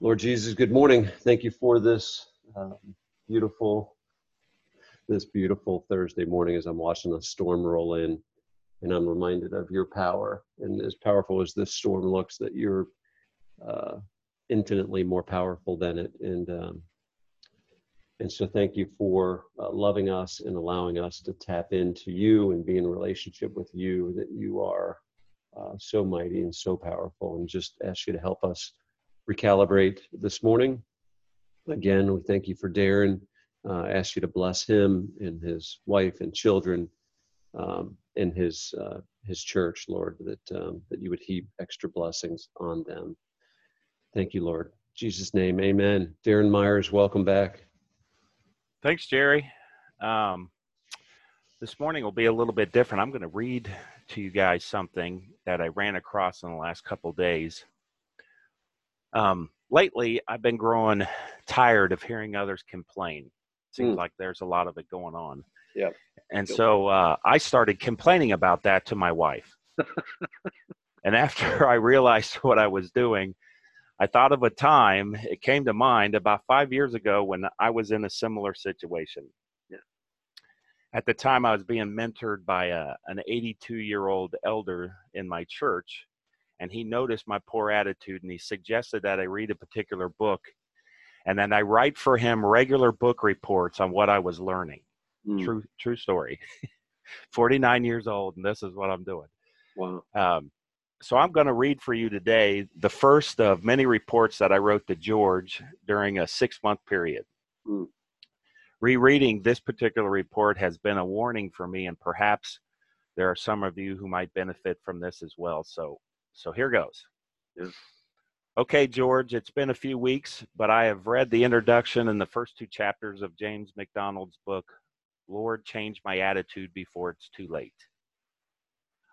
Lord Jesus, good morning. Thank you for this beautiful Thursday morning as I'm watching a storm roll in, and I'm reminded of your power. And as powerful as this storm looks, that you're infinitely more powerful than it. And so thank you for loving us and allowing us to tap into you and be in relationship with you, that you are so mighty and so powerful, and just ask you to help us recalibrate this morning. Again, we thank you for Darren. Ask you to bless him and his wife and children, and his church, Lord, that you would heap extra blessings on them. Thank you, Lord. In Jesus' name, amen. Darren Myers, welcome back. Thanks, Jerry. This morning will be a little bit different. I'm going to read to you guys something that I ran across in the last couple days. Lately, I've been growing tired of hearing others complain. Seems like there's a lot of it going on. Yeah. And so I started complaining about that to my wife. And after I realized what I was doing, I thought of a time, it came to mind about 5 years ago when I was in a similar situation. Yeah. At the time, I was being mentored by an 82-year-old elder in my church, and he noticed my poor attitude, and he suggested that I read a particular book, and then I write for him regular book reports on what I was learning. True story. 49 years old, and this is what I'm doing. Wow. So I'm going to read for you today the first of many reports that I wrote to George during a 6-month period. Rereading this particular report has been a warning for me, and perhaps there are some of you who might benefit from this as well. So here goes. Yeah. Okay, George, it's been a few weeks, but I have read the introduction and the first two chapters of James McDonald's book, Lord, Change My Attitude Before It's Too Late.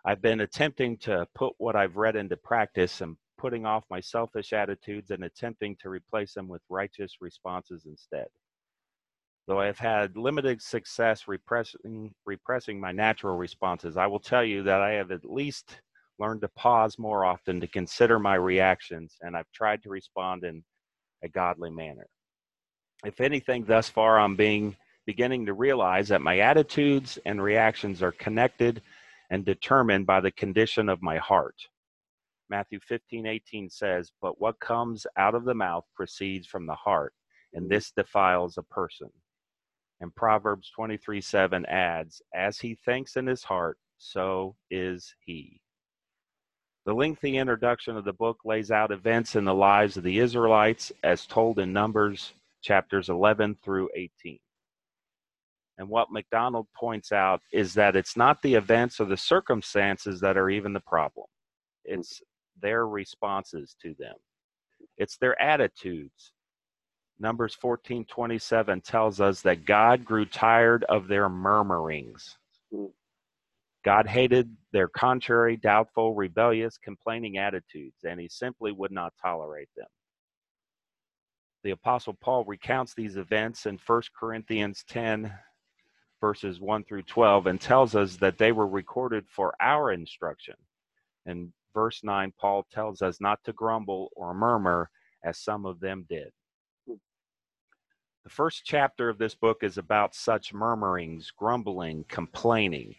I've been attempting to put what I've read into practice and putting off my selfish attitudes and attempting to replace them with righteous responses instead. Though I have had limited success repressing my natural responses, I will tell you that I have at least learned to pause more often to consider my reactions, and I've tried to respond in a godly manner. If anything, thus far, I'm beginning to realize that my attitudes and reactions are connected and determined by the condition of my heart. Matthew 15:18 says, "But what comes out of the mouth proceeds from the heart, and this defiles a person." And Proverbs 23:7 adds, "As he thinks in his heart, so is he." The lengthy introduction of the book lays out events in the lives of the Israelites as told in Numbers chapters 11 through 18. And what McDonald points out is that it's not the events or the circumstances that are even the problem. It's their responses to them. It's their attitudes. Numbers 14:27 tells us that God grew tired of their murmurings. God hated their contrary, doubtful, rebellious, complaining attitudes, and he simply would not tolerate them. The Apostle Paul recounts these events in 1 Corinthians 10, verses 1 through 12, and tells us that they were recorded for our instruction. In verse 9, Paul tells us not to grumble or murmur as some of them did. The first chapter of this book is about such murmurings, grumbling, complaining.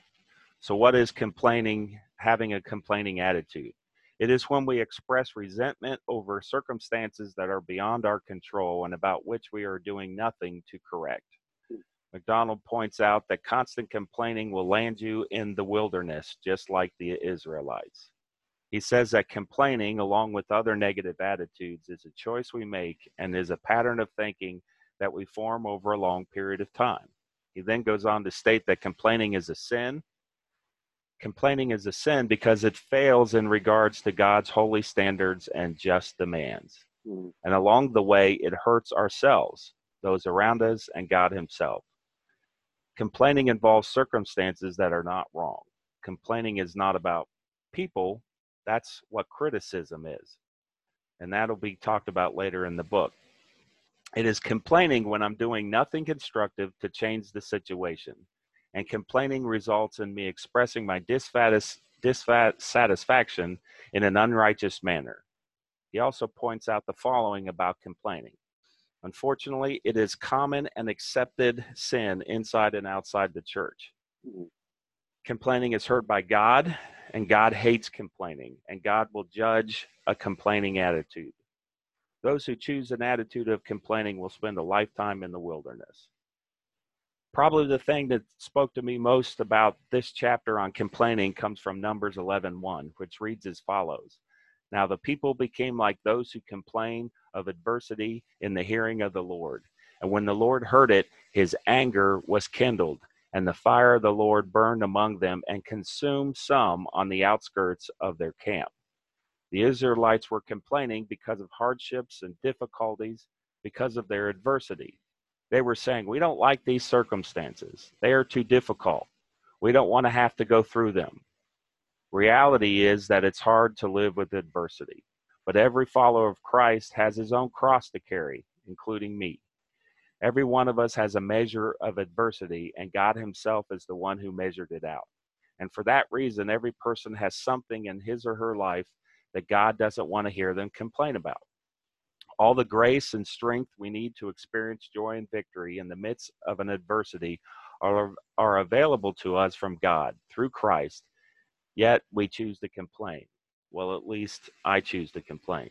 So what is complaining? Having a complaining attitude. It is when we express resentment over circumstances that are beyond our control and about which we are doing nothing to correct. McDonald points out that constant complaining will land you in the wilderness, just like the Israelites. He says that complaining, along with other negative attitudes, is a choice we make and is a pattern of thinking that we form over a long period of time. He then goes on to state that complaining is a sin. Complaining is a sin because it fails in regards to God's holy standards and just demands. And along the way, it hurts ourselves, those around us, and God himself. Complaining involves circumstances that are not wrong. Complaining is not about people. That's what criticism is. And that'll be talked about later in the book. It is complaining when I'm doing nothing constructive to change the situation. And complaining results in me expressing my dissatisfaction in an unrighteous manner. He also points out the following about complaining. Unfortunately, it is common and accepted sin inside and outside the church. Complaining is heard by God, and God hates complaining, and God will judge a complaining attitude. Those who choose an attitude of complaining will spend a lifetime in the wilderness. Probably the thing that spoke to me most about this chapter on complaining comes from Numbers 11:1, which reads as follows. Now the people became like those who complain of adversity in the hearing of the Lord. And when the Lord heard it, his anger was kindled, and the fire of the Lord burned among them and consumed some on the outskirts of their camp. The Israelites were complaining because of hardships and difficulties, because of their adversity. They were saying, we don't like these circumstances. They are too difficult. We don't want to have to go through them. Reality is that it's hard to live with adversity. But every follower of Christ has his own cross to carry, including me. Every one of us has a measure of adversity, and God himself is the one who measured it out. And for that reason, every person has something in his or her life that God doesn't want to hear them complain about. All the grace and strength we need to experience joy and victory in the midst of an adversity are available to us from God through Christ, yet we choose to complain. Well, at least I choose to complain.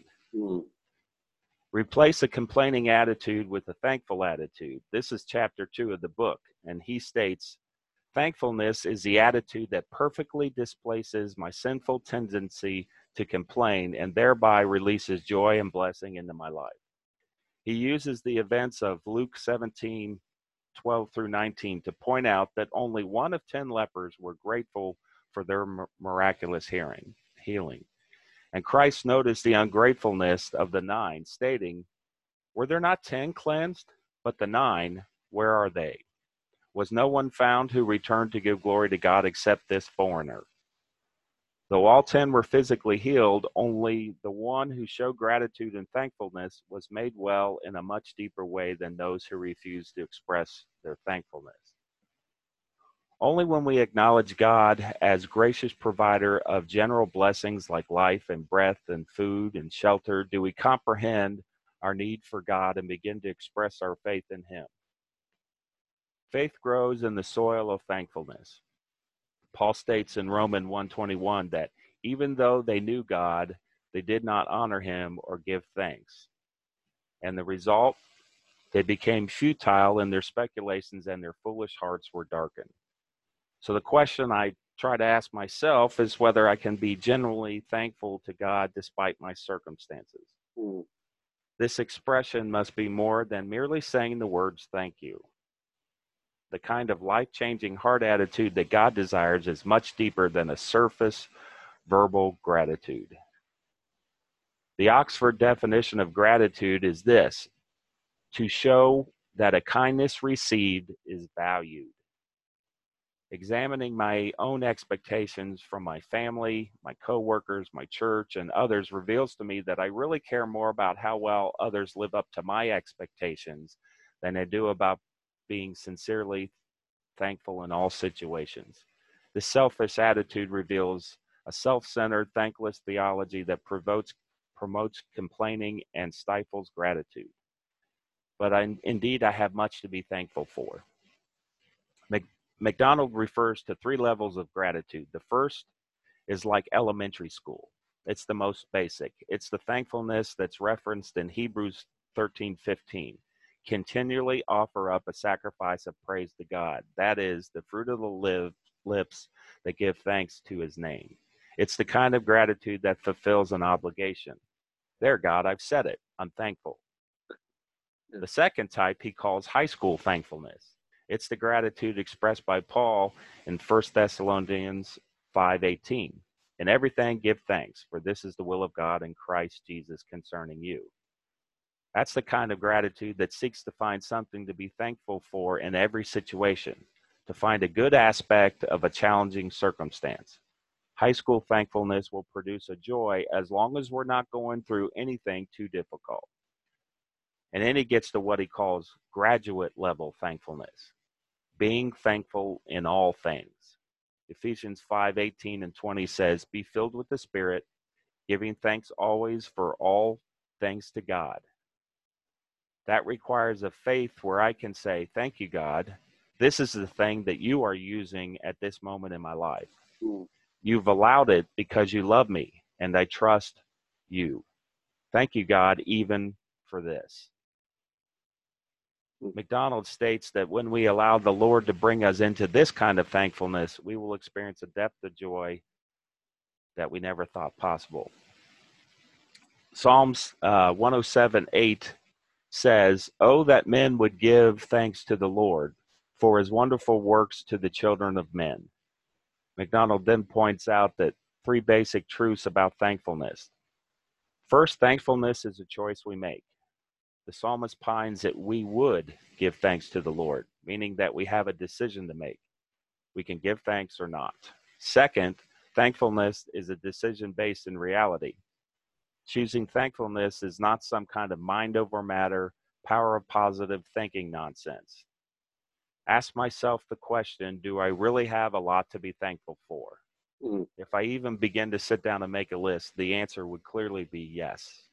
Replace a complaining attitude with a thankful attitude. This is chapter 2 of the book, and he states, thankfulness is the attitude that perfectly displaces my sinful tendency to complain and thereby releases joy and blessing into my life. He uses the events of Luke 17:12-19 to point out that only 1 of 10 lepers were grateful for their miraculous healing. And Christ noticed the ungratefulness of the 9, stating, were there not 10 cleansed? But the 9, where are they? Was no one found who returned to give glory to God except this foreigner? Though all 10 were physically healed, only the one who showed gratitude and thankfulness was made well in a much deeper way than those who refused to express their thankfulness. Only when we acknowledge God as gracious provider of general blessings like life and breath and food and shelter do we comprehend our need for God and begin to express our faith in him. Faith grows in the soil of thankfulness. Paul states in Romans 1:21 that even though they knew God, they did not honor him or give thanks. And the result, they became futile in their speculations and their foolish hearts were darkened. So the question I try to ask myself is whether I can be genuinely thankful to God despite my circumstances. This expression must be more than merely saying the words, thank you. The kind of life-changing heart attitude that God desires is much deeper than a surface verbal gratitude. The Oxford definition of gratitude is this, to show that a kindness received is valued. Examining my own expectations from my family, my coworkers, my church, and others reveals to me that I really care more about how well others live up to my expectations than I do about being sincerely thankful in all situations. This selfish attitude reveals a self-centered, thankless theology that promotes complaining and stifles gratitude. But indeed, I have much to be thankful for. MacDonald refers to 3 levels of gratitude. The first is like elementary school. It's the most basic. It's the thankfulness that's referenced in Hebrews 13:15. Continually offer up a sacrifice of praise to God. That is the fruit of the lips that give thanks to his name. It's the kind of gratitude that fulfills an obligation. There, God, I've said it. I'm thankful. The second type he calls high school thankfulness. It's the gratitude expressed by Paul in 1 Thessalonians 5:18. In everything, give thanks, for this is the will of God in Christ Jesus concerning you. That's the kind of gratitude that seeks to find something to be thankful for in every situation, to find a good aspect of a challenging circumstance. High school thankfulness will produce a joy as long as we're not going through anything too difficult. And then he gets to what he calls graduate level thankfulness. Being thankful in all things. Ephesians 5:18 and 20 says, be filled with the Spirit, giving thanks always for all things to God. That requires a faith where I can say, thank you, God. This is the thing that you are using at this moment in my life. You've allowed it because you love me, and I trust you. Thank you, God, even for this. MacDonald states that when we allow the Lord to bring us into this kind of thankfulness, we will experience a depth of joy that we never thought possible. Psalms 107:8 says, "Oh, that men would give thanks to the Lord for his wonderful works to the children of men." MacDonald then points out that three basic truths about thankfulness. First, thankfulness is a choice we make. The psalmist pines that we would give thanks to the Lord, meaning that we have a decision to make. We can give thanks or not. Second, thankfulness is a decision based in reality. Choosing thankfulness is not some kind of mind over matter, power of positive thinking nonsense. Ask myself the question, do I really have a lot to be thankful for? If I even begin to sit down and make a list, the answer would clearly be yes.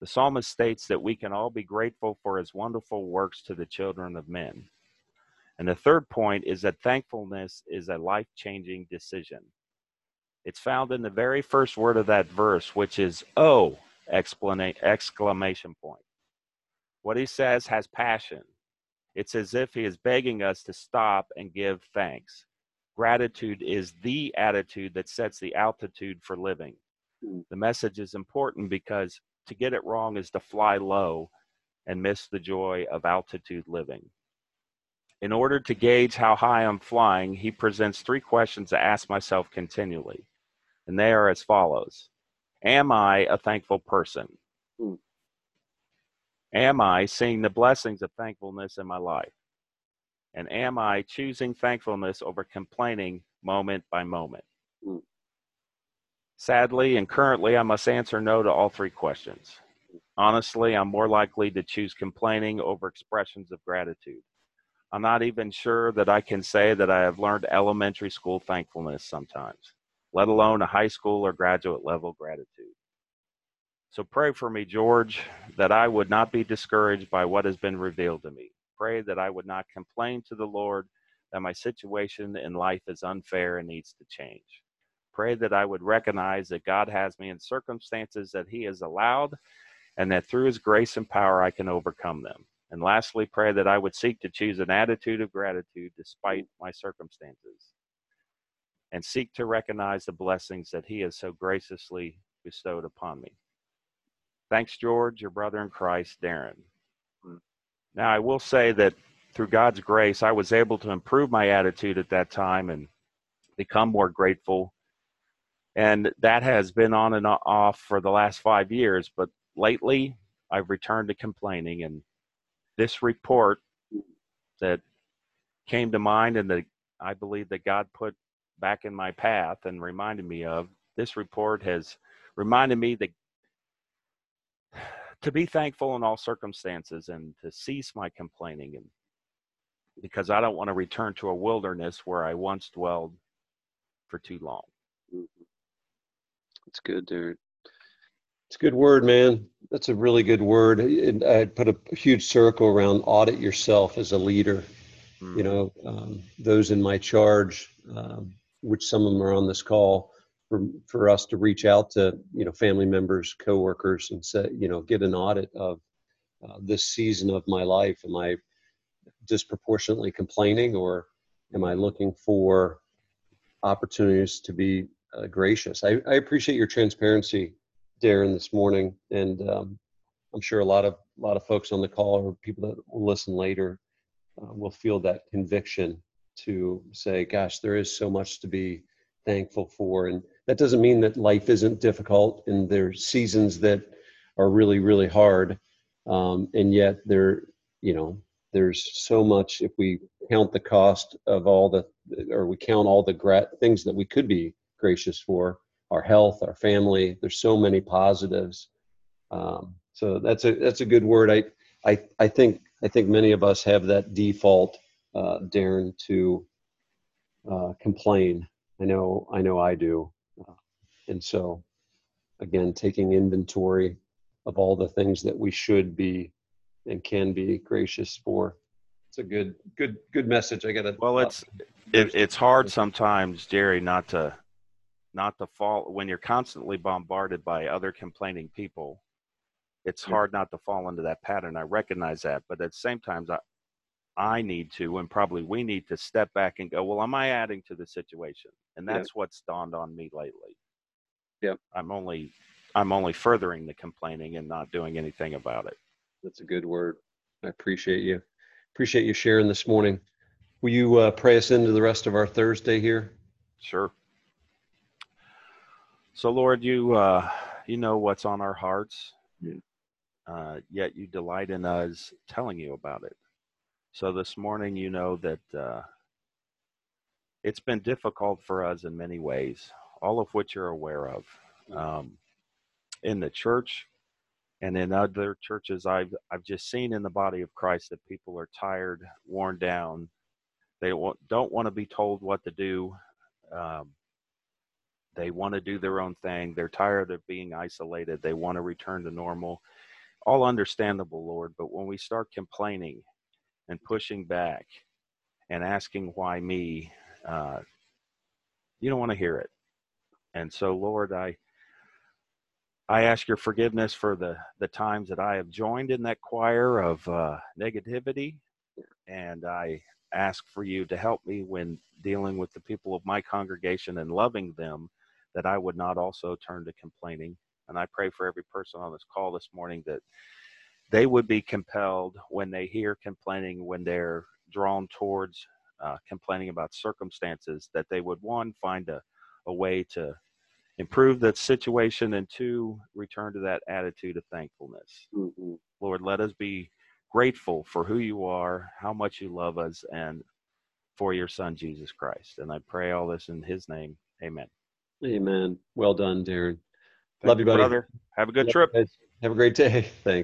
The psalmist states that we can all be grateful for his wonderful works to the children of men. And the third point is that thankfulness is a life-changing decision. It's found in the very first word of that verse, which is, "Oh!" exclamation point. What he says has passion. It's as if he is begging us to stop and give thanks. Gratitude is the attitude that sets the altitude for living. The message is important because to get it wrong is to fly low and miss the joy of altitude living. In order to gauge how high I'm flying, he presents three questions to ask myself continually, and they are as follows. Am I a thankful person? Am I seeing the blessings of thankfulness in my life? And am I choosing thankfulness over complaining moment by moment? Sadly and currently, I must answer no to all three questions. Honestly, I'm more likely to choose complaining over expressions of gratitude. I'm not even sure that I can say that I have learned elementary school thankfulness sometimes, let alone a high school or graduate level gratitude. So pray for me, George, that I would not be discouraged by what has been revealed to me. Pray that I would not complain to the Lord that my situation in life is unfair and needs to change. Pray that I would recognize that God has me in circumstances that he has allowed and that through his grace and power, I can overcome them. And lastly, pray that I would seek to choose an attitude of gratitude despite my circumstances and seek to recognize the blessings that he has so graciously bestowed upon me. Thanks, George, your brother in Christ, Darren. Now, I will say that through God's grace, I was able to improve my attitude at that time and become more grateful. And that has been on and off for the last 5 years. But lately, I've returned to complaining. And this report that came to mind and that I believe that God put back in my path and reminded me of, this report has reminded me that to be thankful in all circumstances and to cease my complaining, and because I don't want to return to a wilderness where I once dwelled for too long. That's good, dude. It's a good word, man. That's a really good word. And I put a huge circle around audit yourself as a leader. You know, those in my charge, which some of them are on this call, for us to reach out to, you know, family members, coworkers, and say, you know, get an audit of this season of my life. Am I disproportionately complaining, or am I looking for opportunities to be gracious? I appreciate your transparency, Darren, this morning, and I'm sure a lot of folks on the call or people that will listen later will feel that conviction to say, gosh, there is so much to be thankful for. And that doesn't mean that life isn't difficult, and there are seasons that are really, really hard, and yet there, you know, there's so much, if we count the cost of all the, or we count all the things that we could be gracious for, our health, our family. There's so many positives. So that's a good word. I think many of us have that default, Darren, to complain. I know I do. And so again, taking inventory of all the things that we should be and can be gracious for. It's a good message. I got it. Well, it's hard sometimes, Jerry, not to fall when you're constantly bombarded by other complaining people. It's hard not to fall into that pattern. I recognize that, but at the same time, I need to, and probably we need to step back and go, well, am I adding to the situation? And that's what's dawned on me lately. Yeah. I'm only furthering the complaining and not doing anything about it. That's a good word. I appreciate you. Appreciate you sharing this morning. Will you pray us into the rest of our Thursday here? Sure. So Lord, you know what's on our hearts, yet you delight in us telling you about it. So this morning, you know that it's been difficult for us in many ways, all of which you're aware of. In the church and in other churches, I've just seen in the body of Christ that people are tired, worn down. They don't want to be told what to do. They want to do their own thing. They're tired of being isolated. They want to return to normal. All understandable, Lord, but when we start complaining and pushing back and asking why me, you don't want to hear it. And so, Lord, I ask your forgiveness for the times that I have joined in that choir of negativity, and I ask for you to help me when dealing with the people of my congregation and loving them, that I would not also turn to complaining. And I pray for every person on this call this morning that they would be compelled when they hear complaining, when they're drawn towards complaining about circumstances, that they would, one, find a way to improve that situation, and two, return to that attitude of thankfulness. Mm-hmm. Lord, let us be grateful for who you are, how much you love us, and for your son, Jesus Christ. And I pray all this in his name. Amen. Amen. Well done, Darren. Thank you, buddy. Brother. Have a good trip. Guys. Have a great day. Thanks.